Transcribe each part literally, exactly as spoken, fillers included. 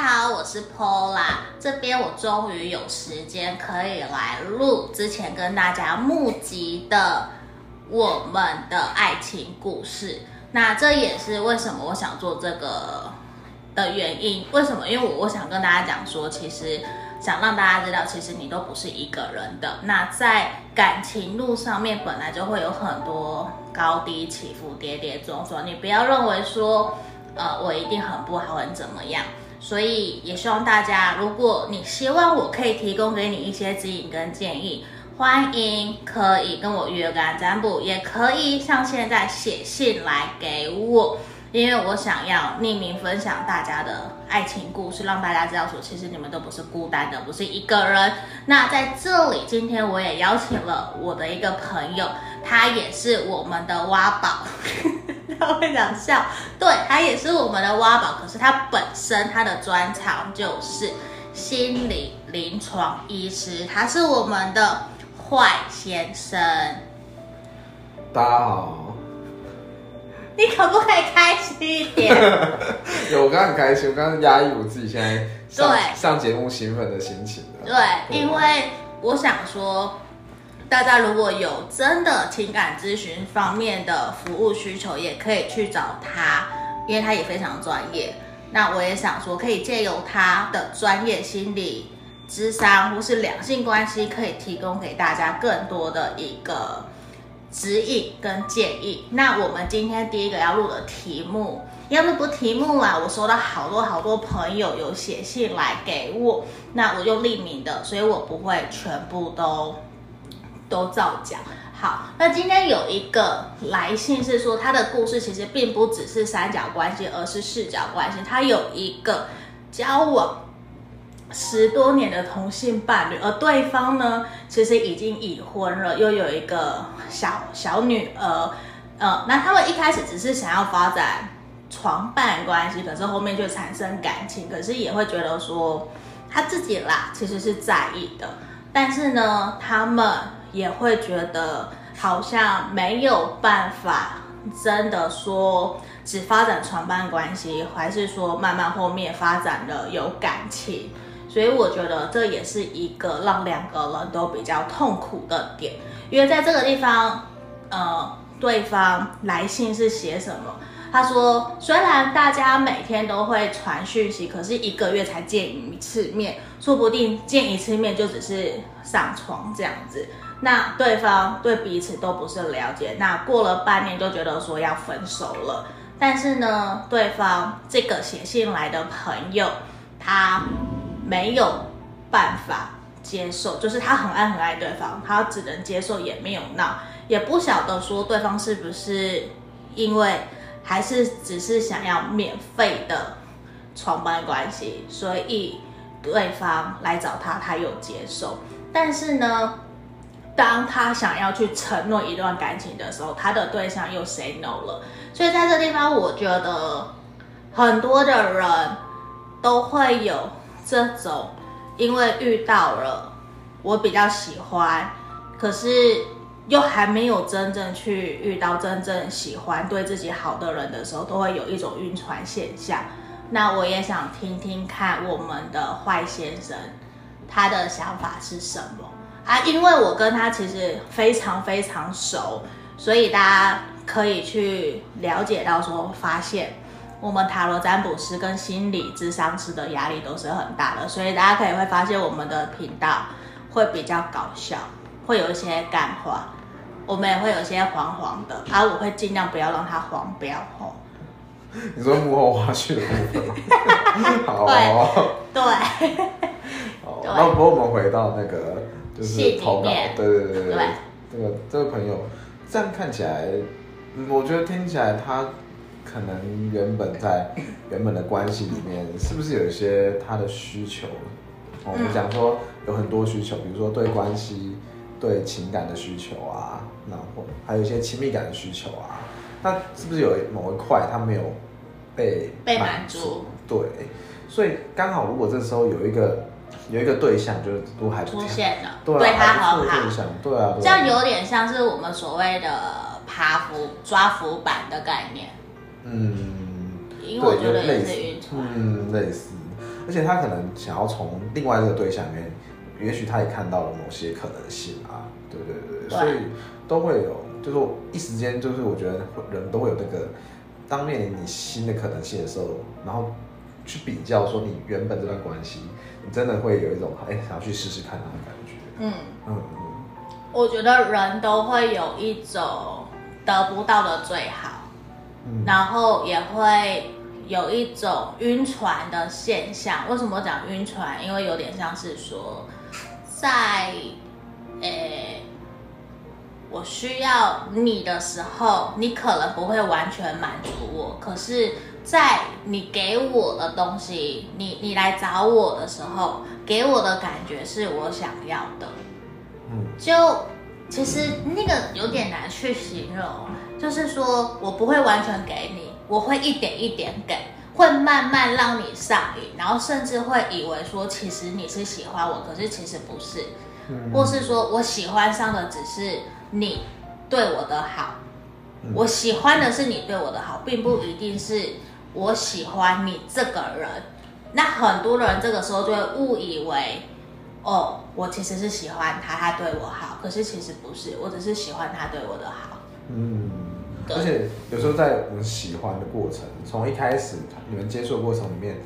家好，我是 Paula， 这边我终于有时间可以来录之前跟大家募集的我们的爱情故事。那这也是为什么我想做这个的原因。为什么？因为我想跟大家讲说，其实想让大家知道，其实你都不是一个人的。那在感情路上面，本来就会有很多高低起伏、跌跌撞撞，你不要认为说，呃，我一定很不好，很怎么样。所以也希望大家，如果你希望我可以提供给你一些指引跟建议，欢迎可以跟我约个占卜，也可以像现在写信来给我，因为我想要匿名分享大家的爱情故事，让大家知道说，其实你们都不是孤单的，不是一个人。那在这里，今天我也邀请了我的一个朋友，他也是我们的挖宝。他会想笑，对，他也是我们的挖宝，可是他本身他的专长就是心理临床医师，他是我们的坏先生。大家好。你可不可以开心一点？有，我刚刚很开心，我刚刚压抑我自己现在上对上节目兴奋的心情了。对，因为我想说，大家如果有真的情感咨询方面的服务需求，也可以去找他，因为他也非常专业。那我也想说，可以借由他的专业心理諮商或是两性关系，可以提供给大家更多的一个指引跟建议。那我们今天第一个要录的题目，要录的题目啊，我收到好多好多朋友有写信来给我，那我就匿名的，所以我不会全部都都照讲。好，那今天有一个来信是说，他的故事其实并不只是三角关系，而是四角关系。他有一个交往十多年的同性伴侣，而对方呢，其实已经已婚了，又有一个小小女儿，呃，那他们一开始只是想要发展床伴关系，可是后面就产生感情，可是也会觉得说他自己啦，其实是在意的，但是呢，他们也会觉得好像没有办法真的说只发展床伴关系，还是说慢慢后面发展了有感情。所以我觉得这也是一个让两个人都比较痛苦的点，因为在这个地方，呃，对方来信是写什么？他说，虽然大家每天都会传讯息，可是一个月才见一次面，说不定见一次面就只是上床这样子。那对方对彼此都不是了解，那过了半年就觉得说要分手了。但是呢，对方这个写信来的朋友，他没有办法接受，就是他很爱很爱对方，他只能接受，也没有闹，也不晓得说对方是不是因为还是只是想要免费的床伴关系，所以对方来找他，他有接受。但是呢，当他想要去承诺一段感情的时候，他的对象又 say no 了。所以在这地方，我觉得很多的人都会有这种，因为遇到了我比较喜欢，可是又还没有真正去遇到真正喜欢对自己好的人的时候，都会有一种晕船现象。那我也想听听看我们的坏先生他的想法是什么啊？因为我跟他其实非常非常熟，所以大家可以去了解到说，发现我们塔罗占卜师跟心理諮商师的压力都是很大的，所以大家可以会发现我们的频道会比较搞笑，会有一些干话，我们也会有一些黄黄的，啊，我会尽量不要让它黄标吼。你说幕后花絮的部分吗？好哦，对对好，那不过我们回到那个就是投稿，对对对 对, 对，这个这个朋友这样看起来，我觉得听起来他可能原本在原本的关系里面，是不是有一些他的需求？我们讲说有很多需求，比如说对关系、对情感的需求啊，然后还有一些亲密感的需求啊。那是不是有某一块他没有被被满足？对，所以刚好如果这时候有一个有一个对象，就是都还出现了，对他好好，对啊，这样有点像是我们所谓的爬浮抓浮板的概念。嗯，因为我觉得也是晕船，嗯，类似。而且他可能想要从另外这个对象里面，也许他也看到了某些可能性啊，对对对，对所以都会有，就是一时间就是我觉得人都会有那个，当面临你新的可能性的时候，然后去比较说你原本这段关系，你真的会有一种哎、欸、想要去试试看的感觉。嗯嗯嗯，我觉得人都会有一种得不到的最好，嗯、然后也会。有一种晕船的现象，为什么讲晕船？因为有点像是说，在，诶，我需要你的时候，你可能不会完全满足我，可是，在你给我的东西，你你来找我的时候，给我的感觉是我想要的，嗯，就其实那个有点难去形容，就是说我不会完全给你。我会一点一点给，会慢慢让你上瘾，然后甚至会以为说其实你是喜欢我，可是其实不是，或是说我喜欢上的只是你对我的好，我喜欢的是你对我的好，并不一定是我喜欢你这个人。那很多人这个时候就会误以为，哦，我其实是喜欢他，他对我好，可是其实不是，我只是喜欢他对我的好。嗯。而且有时候在我们喜欢的过程，从一开始你们接触的过程里面，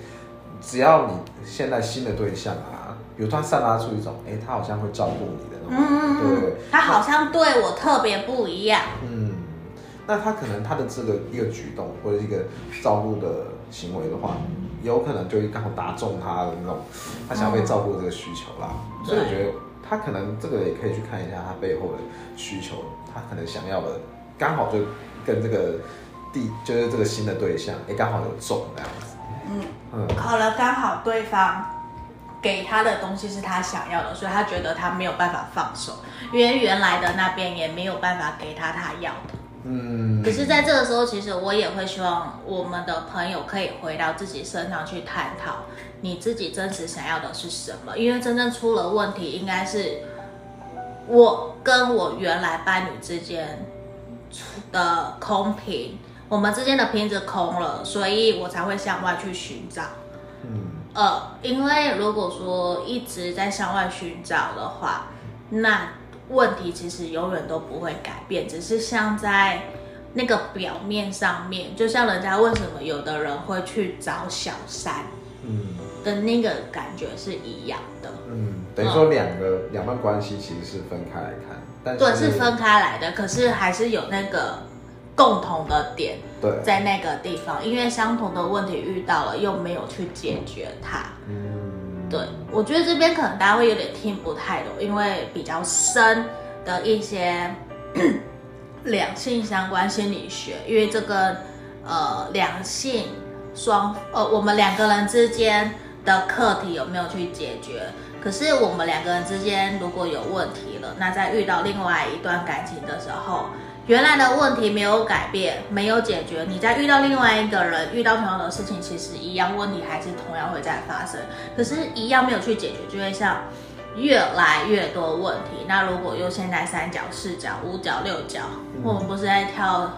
只要你现在新的对象啊，比如他散发出一种，哎、欸，他好像会照顾你的那种，嗯、对不对？他好像对我特别不一样。嗯，那他可能他的这个一个举动或者一个照顾的行为的话，有可能就刚好打中他的那种，他想要被照顾这个需求啦。嗯、所以我觉得他可能这个也可以去看一下他背后的需求，他可能想要的刚好就。跟这个地就是这个新的对象，哎，刚好有中那样子，嗯嗯，可能刚好对方给他的东西是他想要的，所以他觉得他没有办法放手，因为原来的那边也没有办法给他他要的，嗯。可是在这个时候，其实我也会希望我们的朋友可以回到自己身上去探讨你自己真实想要的是什么，因为真正出了问题，应该是我跟我原来伴侣之间。的空瓶，我们之间的瓶子空了，所以我才会向外去寻找。嗯，呃，因为如果说一直在向外寻找的话，那问题其实永远都不会改变，只是像在那个表面上面，就像人家为什么有的人会去找小三，嗯，的那个感觉是一样的。嗯，等于说两个两段关系其实是分开来看。对，是分开来的，可是还是有那个共同的点在那个地方，因为相同的问题遇到了，又没有去解决它。嗯，对，我觉得这边可能大家会有点听不太懂，因为比较深的一些两性相关心理学，因为这个呃两性双呃我们两个人之间的课题有没有去解决？可是我们两个人之间如果有问题了，那在遇到另外一段感情的时候，原来的问题没有改变，没有解决，你在遇到另外一个人，遇到同样的事情，其实一样问题还是同样会再发生，可是一样没有去解决，就会像越来越多问题。那如果又现在三角、四角、五角、六角，我们不是在跳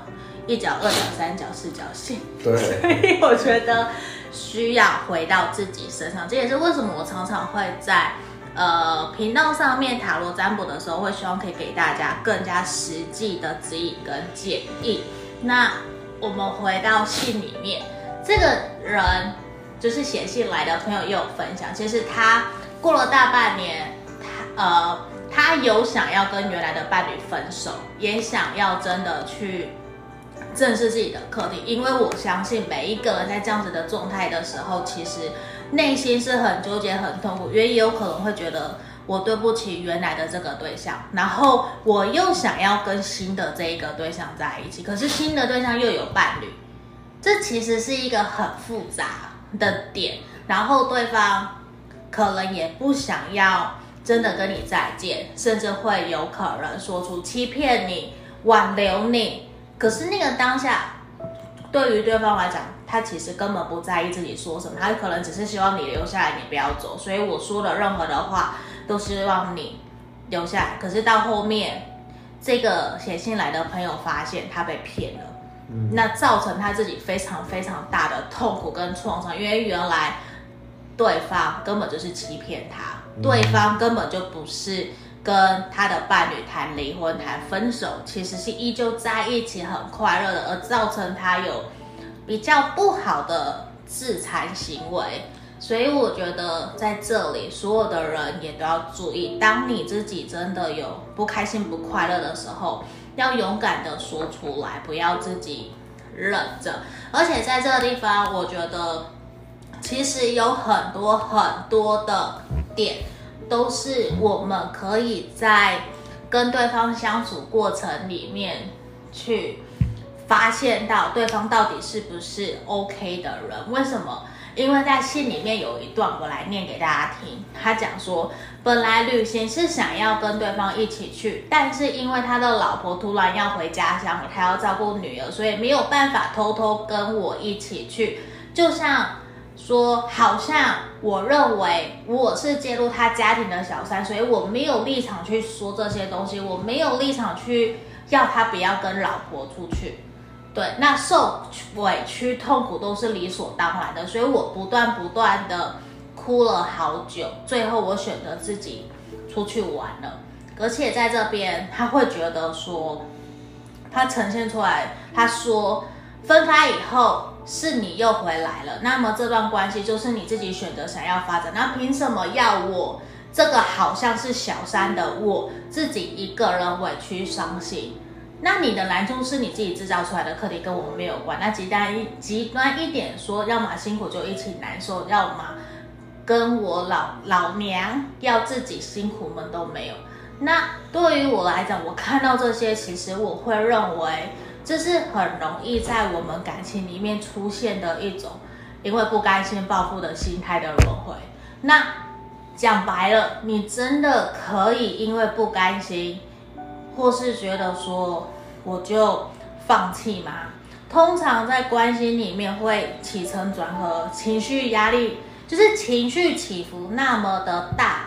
一角、二角、三角、四角形，对，所以我觉得。需要回到自己身上，这也是为什么我常常会在呃频道上面塔罗占卜的时候，会希望可以给大家更加实际的指引跟建议。那我们回到信里面，这个人就是写信来的朋友也有分享，其实他过了大半年，他呃他有想要跟原来的伴侣分手，也想要真的去。正视自己的课题，因为我相信每一个人在这样子的状态的时候，其实内心是很纠结、很痛苦，因为也有可能会觉得我对不起原来的这个对象，然后我又想要跟新的这一个对象在一起，可是新的对象又有伴侣，这其实是一个很复杂的点。然后对方可能也不想要真的跟你再见，甚至会有可能说出欺骗你、挽留你。可是那个当下，对于对方来讲，他其实根本不在意自己说什么，他可能只是希望你留下来，你不要走。所以我说的任何的话，都希望你留下来。可是到后面，这个写信来的朋友发现他被骗了，嗯、那造成他自己非常非常大的痛苦跟创伤，因为原来对方根本就是欺骗他，对方根本就不是跟他的伴侣谈离婚谈分手，其实是依旧在一起很快乐的，而造成他有比较不好的自残行为。所以我觉得在这里所有的人也都要注意，当你自己真的有不开心不快乐的时候，要勇敢的说出来，不要自己忍着。而且在这个地方我觉得其实有很多很多的点都是我们可以在跟对方相处过程里面去发现到对方到底是不是 OK 的人。为什么？因为在信里面有一段我来念给大家听，他讲说本来旅行是想要跟对方一起去，但是因为他的老婆突然要回家乡，他要照顾女儿，所以没有办法偷偷跟我一起去。就像说好像我认为我是介入他家庭的小三，所以我没有立场去说这些东西，我没有立场去要他不要跟老婆出去。对，那受委屈痛苦都是理所当然的，所以我不断不断的哭了好久，最后我选择自己出去玩了。而且在这边他会觉得说他呈现出来，他说分开以后是你又回来了，那么这段关系就是你自己选择想要发展，那凭什么要我这个好像是小三的我自己一个人委屈伤心？那你的难处是你自己制造出来的课题，跟我们没有关。那极端一极端一点说，要么辛苦就一起难受，要么跟我老老娘要自己辛苦们都没有。那对于我来讲，我看到这些，其实我会认为这是很容易在我们感情里面出现的一种因为不甘心报复的心态的轮回。那讲白了，你真的可以因为不甘心或是觉得说我就放弃吗？通常在关系里面会起承转合，情绪压力就是情绪起伏那么的大，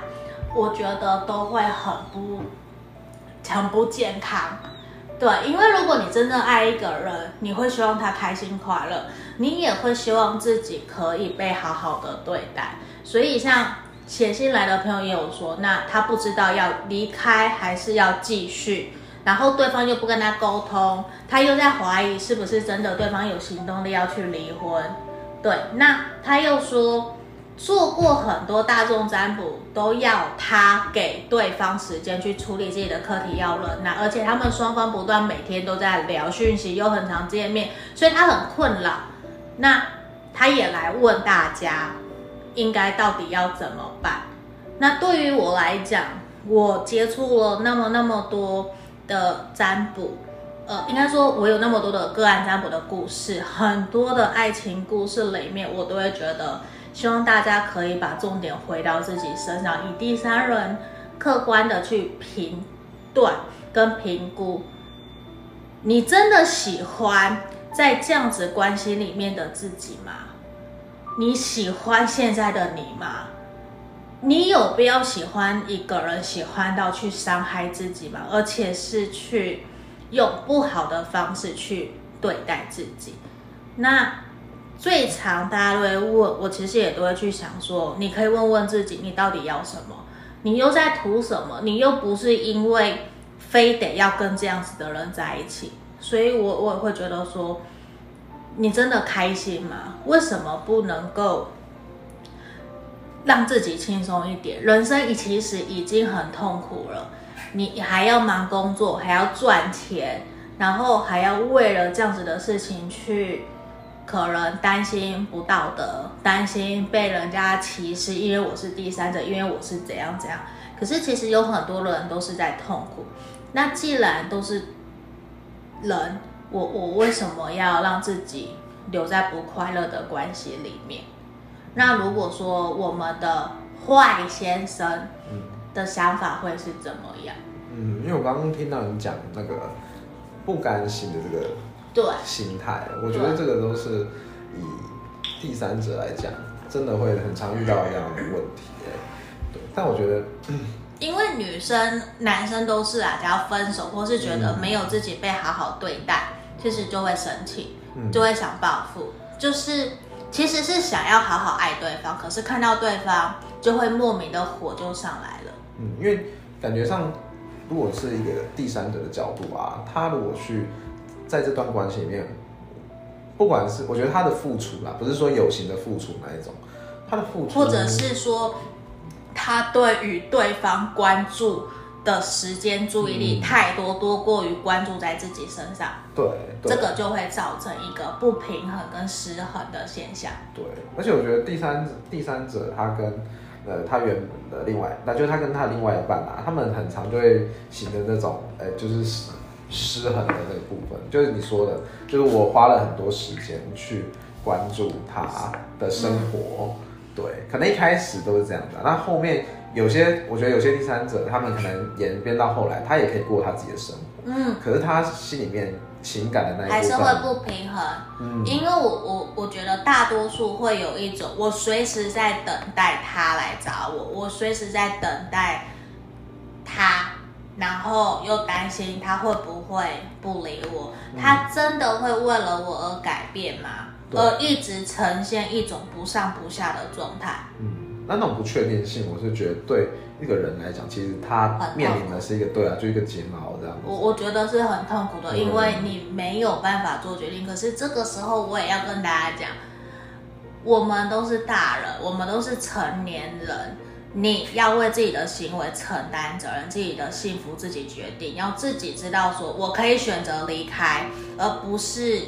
我觉得都会很不很不健康。对，因为如果你真正爱一个人，你会希望他开心快乐，你也会希望自己可以被好好的对待。所以像写信来的朋友也有说，那他不知道要离开还是要继续，然后对方又不跟他沟通，他又在怀疑是不是真的对方有行动力要去离婚。对，那他又说做过很多大众占卜，都要他给对方时间去处理自己的课题，要忍耐，而且他们双方不断每天都在聊讯息，又很常见面，所以他很困扰。那他也来问大家，应该到底要怎么办？那对于我来讲，我接触了那么那么多的占卜。呃，应该说我有那么多的个案占卜的故事，很多的爱情故事里面，我都会觉得希望大家可以把重点回到自己身上，以第三人客观的去评断跟评估，你真的喜欢在这样子关系里面的自己吗？你喜欢现在的你吗？你有必要喜欢一个人喜欢到去伤害自己吗？而且是去用不好的方式去对待自己。那最常大家都会问我，其实也都会去想说，你可以问问自己，你到底要什么？你又在图什么？你又不是因为非得要跟这样子的人在一起。所以我我也会觉得说，你真的开心吗？为什么不能够让自己轻松一点？人生其实已经很痛苦了，你还要忙工作，还要赚钱，然后还要为了这样子的事情去可能担心不道德，担心被人家歧视，因为我是第三者，因为我是怎样怎样。可是其实有很多人都是在痛苦，那既然都是人，我我为什么要让自己留在不快乐的关系里面？那如果说我们的坏先生的想法会是怎么样？嗯，因为我刚刚听到你讲那个不甘心的这个对心态，我觉得这个都是以第三者来讲，真的会很常遇到一样的问题。对，但我觉得，因为女生、男生都是啊，只要分手或是觉得没有自己被好好对待，嗯、其实就会生气，就会想报复，就是。其实是想要好好爱对方，可是看到对方就会莫名的火就上来了。嗯，因为感觉上如果是一个第三者的角度啊，他如果去在这段关系里面，不管是我觉得他的付出啦，不是说友情的付出那一种，他的付出，或者是说他对于对方关注的时间注意力太多，嗯、多过于关注在自己身上， 对, 对，这个就会造成一个不平衡跟失衡的现象。对，而且我觉得第三第三者他跟呃他原本的另外，那就是他跟他的另外一半啊，他们很常就会形成这种，呃，就是失失衡的那个部分，就是你说的，就是我花了很多时间去关注他的生活，嗯、对，可能一开始都是这样的，那后面。有些我觉得有些第三者，他们可能演变到后来，他也可以过他自己的生活，嗯，可是他心里面情感的那一部分还是会不平衡，嗯，因为我我我觉得大多数会有一种，我随时在等待他来找我，我随时在等待他，然后又担心他会不会不理我，嗯、他真的会为了我而改变吗？而一直呈现一种不上不下的状态，嗯。那那种不确定性，我是觉得对一个人来讲，其实他面临的是一个对啊，就一个煎熬这样子。我我觉得是很痛苦的，嗯，因为你没有办法做决定。可是这个时候，我也要跟大家讲，我们都是大人，我们都是成年人，你要为自己的行为承担责任，自己的幸福自己决定，要自己知道说，我可以选择离开，而不是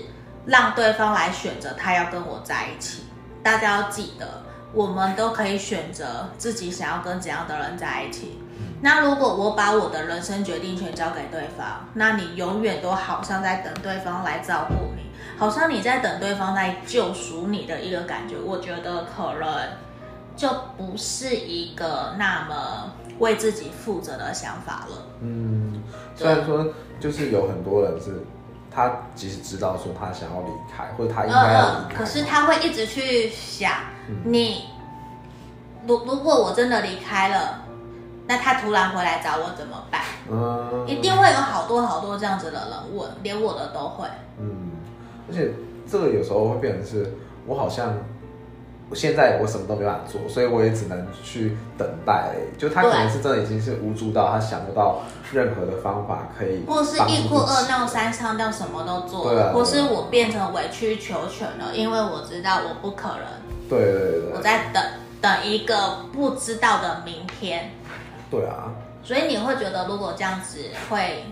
让对方来选择他要跟我在一起。大家要记得。我们都可以选择自己想要跟怎样的人在一起。那如果我把我的人生决定权交给对方，那你永远都好像在等对方来照顾你，好像你在等对方来救赎你的一个感觉。我觉得可能就不是一个那么为自己负责的想法了。嗯，虽然说就是有很多人是。他即使知道说他想要离开，或者他应该要离开，呃，可是他会一直去想，嗯、你如如果我真的离开了，那他突然回来找我怎么办？嗯，一定会有好多好多这样子的人问，连我的都会。嗯，而且这个有时候会变成是，我好像我现在我什么都没办法做，所以我也只能去等待。就他可能是真的已经是无助到他想不到。任何的方法可以，或是一哭二闹三上吊，什么都做，对啊，或是我变成委曲求全了，因为我知道我不可能，对对 对, 对，我在等等一个不知道的明天，对啊，所以你会觉得如果这样子会，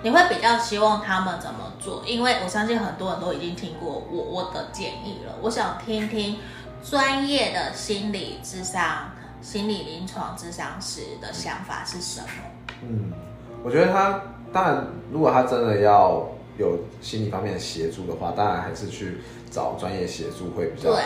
你会比较希望他们怎么做？因为我相信很多人都已经听过我我的建议了，我想听听专业的心理咨商、心理临床咨商师的想法是什么。嗯，我觉得他当然，如果他真的要有心理方面的协助的话，当然还是去找专业协助会比较，对，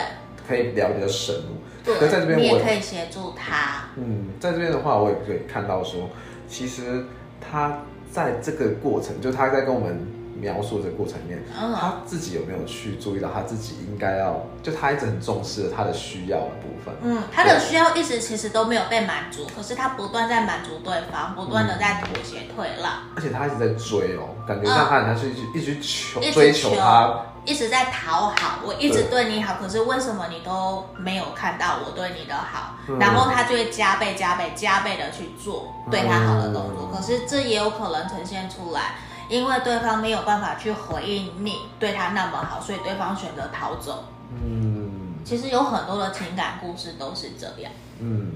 可以聊比较深入。对，可是在这边我你也可以协助他。嗯，在这边的话，我也可以看到说，其实他在这个过程，就他在跟我们描述这个过程里面，嗯，他自己有没有去注意到他自己应该要，就他一直很重视他的需要的部分。嗯，他的需要一直其实都没有被满足，可是他不断在满足对方，不断的在妥协退让，而且他一直在追哦，感觉上他好像是一直求追求他，一直在讨好，我一直对你好，可是为什么你都没有看到我对你的好？嗯，然后他就会加倍加倍加倍的去做对他好的动作，嗯，可是这也有可能呈现出来，因为对方没有办法去回应你对他那么好，所以对方选择逃走。嗯，其实有很多的情感故事都是这样。嗯，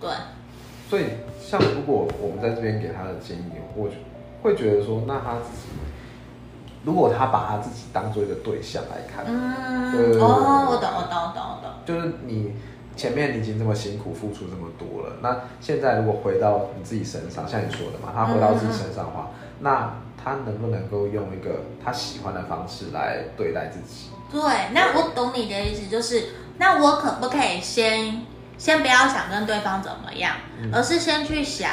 对。所以，像如果我们在这边给他的建议，我会觉得说，那他自己，如果他把他自己当做一个对象来看，嗯，对对对，哦，我懂，我懂，我懂，我懂。就是你前面你已经这么辛苦付出这么多了，那现在如果回到你自己身上，像你说的嘛，他回到自己身上的话，嗯，那他能不能够用一个他喜欢的方式来对待自己？对，那我懂你的意思，就是那我可不可以先先不要想跟对方怎么样，嗯，而是先去想，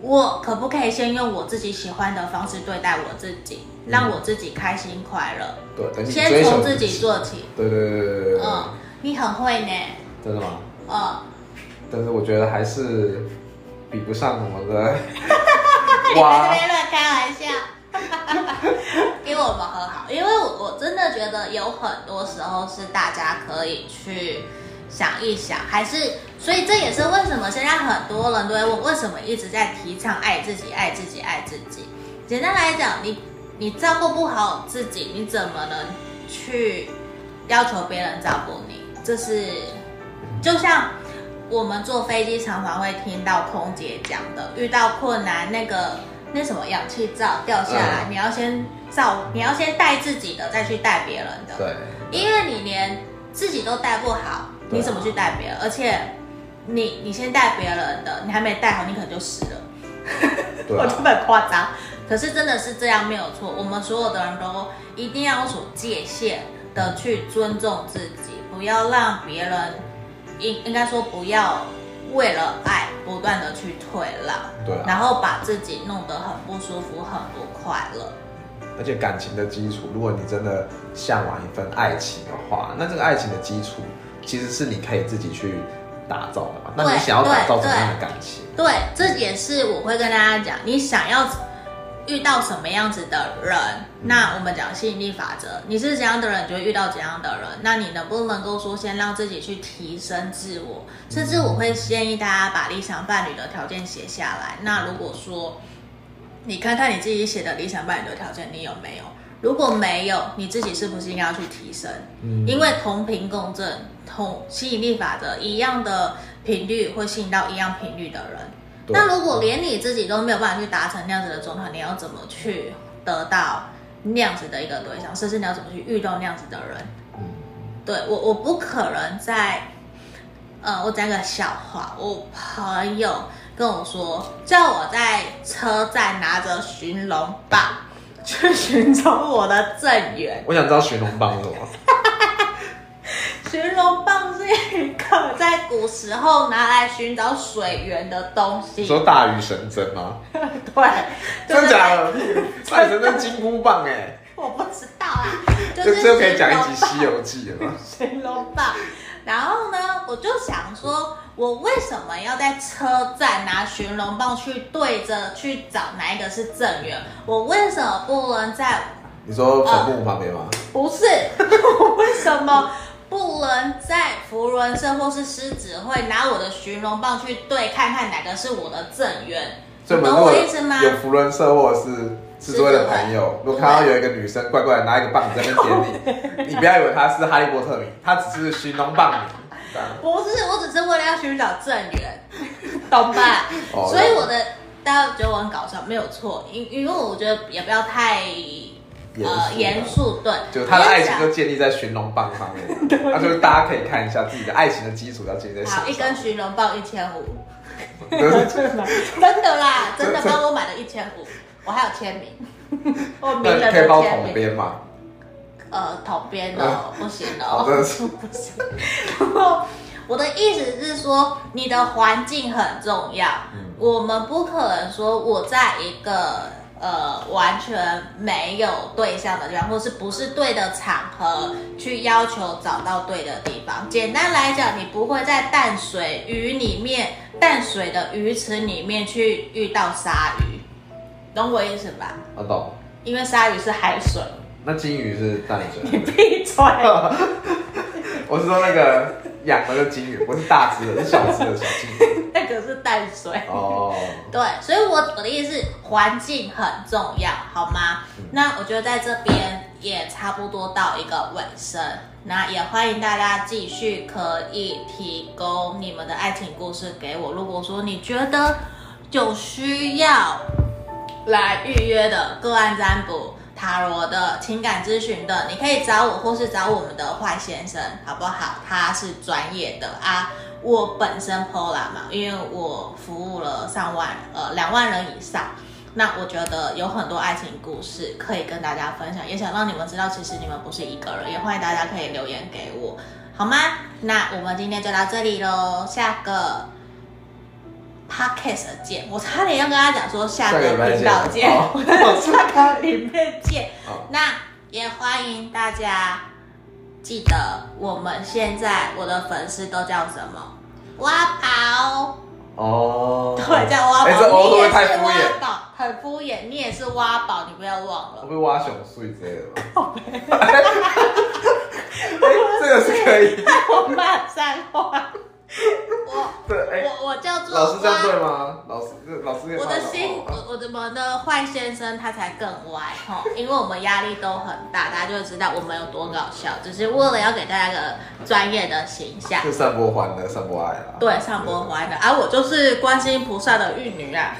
我可不可以先用我自己喜欢的方式对待我自己，嗯，让我自己开心快乐。对，等你追求自己，先从自己做起。对对对对对。嗯，你很会呢。真的吗？嗯。但是我觉得还是比不上我的。你在这边乱开玩笑。因为我们很好，因为我真的觉得有很多时候是大家可以去想一想，还是所以这也是为什么现在很多人都会问为什么一直在提倡爱自己爱自己爱自己。简单来讲，你你照顾不好自己，你怎么能去要求别人照顾你？这是就像我们坐飞机常常会听到空姐讲的，遇到困难那个那什么氧气罩掉下来，嗯、你要先照你要先带自己的，再去带别人的。对，因为你连自己都带不好，你怎么去带别人？而且你你先带别人的，你还没带好，你可能就死了。我这么夸张，可是真的是这样没有错。我们所有的人都一定要守界限的去尊重自己，不要让别人应应该说不要为了爱不断的去退让，对、啊，然后把自己弄得很不舒服，很不快乐。而且感情的基础，如果你真的向往一份爱情的话，那这个爱情的基础其实是你可以自己去打造的嘛。那你想要打造什么样的感情？对，对对对，这也是我会跟大家讲，你想要遇到什么样子的人，那我们讲吸引力法则，你是怎样的人，你就会遇到怎样的人。那你能不能够说先让自己去提升自我？甚至我会建议大家把理想伴侣的条件写下来。那如果说你看看你自己写的理想伴侣的条件，你有没有？如果没有，你自己是不是应该要去提升？嗯、因为同频共振，同吸引力法则一样的频率会吸引到一样频率的人。那如果连你自己都没有办法去达成那样子的状态，你要怎么去得到那样子的一个对象，甚至你要怎么去遇到那样子的人？嗯、对我，我不可能在，呃，我讲个笑话，我朋友跟我说，叫我在车站拿着寻龙棒去寻找我的正缘。我想知道寻龙棒是什么。寻龙棒是一个在古时候拿来寻找水源的东西。说大禹神针吗？对，真的假的？大禹神针金箍棒哎、欸，我不知道啦、啊。就是就可以讲一集《西游记》了吗？寻龙棒。然后呢，我就想说，我为什么要在车站拿寻龙棒去对着去找哪一个是正缘？我为什么不能在？你说坟墓旁边吗、呃？不是，我为什么？不能在福伦社或是狮子会拿我的寻龙棒去对看看哪个是我的正缘，懂我意思吗？有福伦社或者是狮子会的朋友，如果看到有一个女生怪怪的拿一个棒子在那边点你，你不要以为她是哈利波特迷，她只是寻龙棒迷。不是，我只是为了要寻找正缘，懂吧？哦、所以我的大家觉得我很搞笑，没有错，因因为我觉得也不要太。呃，严肃对，就他的爱情就建立在寻龙棒上面，那、啊、就是大家可以看一下自己的爱情的基础要建立在什么。好，一根寻龙棒一千五，真的啦，真的帮我买了一千五，我还有签名，我名人的签名。可以帮我统编吗？呃，统编哦，不行哦，真的是不行。然后我的意思是说，你的环境很重要，嗯、我们不可能说我在一个。呃，完全没有对象的地方，或是不是对的场合，去要求找到对的地方。简单来讲，你不会在淡水鱼里面、淡水的鱼池里面去遇到鲨鱼，懂我意思吧？我懂。因为鲨鱼是海水。那金鱼是淡水。你闭嘴！我是说那个养了个金鱼，不是大只的，是小只的小金鱼。那个是淡水哦， oh. 对，所以我我的意思是环境很重要，好吗？嗯、那我觉得在这边也差不多到一个尾声，那也欢迎大家继续可以提供你们的爱情故事给我。如果说你觉得有需要来预约的个案占卜、塔罗的情感咨询的，你可以找我，或是找我们的坏先生，好不好？他是专业的啊。我本身 Paula 嘛，因为我服务了上万呃两万人以上，那我觉得有很多爱情故事可以跟大家分享，也想让你们知道，其实你们不是一个人，也欢迎大家可以留言给我，好吗？那我们今天就到这里喽，下个 Podcast 见，我差点要跟大家讲说下个频道见，我在下个里面见，那也欢迎大家。记得我们现在我的粉丝都叫什么？挖宝哦，对，这样挖宝，这哦，会太敷衍，很敷衍。你也是挖宝，你不要忘了。会不会挖熊碎之类的吗？好呗。这个是可以。我马上画。我对，哎、欸，我我叫做老师这样对吗？老师，老师我的心，我我们的坏先生他才更歪哈，因为我们压力都很大，大家就会知道我们有多搞笑，只是为了要给大家一个专业的形象，就散播欢乐，散播爱啦。对，散播欢乐，而、啊、我就是观世音菩萨的玉女啊。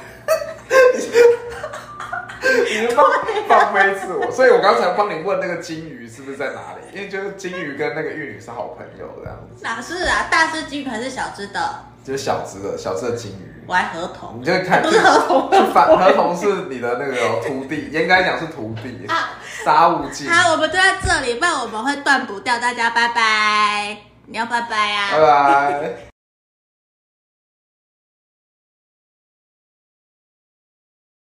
你就放放飞自我，所以我刚才帮你问那个金鱼是不是在哪里，因为就是金鱼跟那个玉女是好朋友这样子。哪是啊，大只金鱼还是小只的？就是小只的，小只的金鱼。我还合同，你就看不是合同，合同是你的那个徒弟，应该讲是徒弟啊，杀无忌。好，我们就在这里，不然我们会断不掉，大家拜拜，你要拜拜啊，拜拜。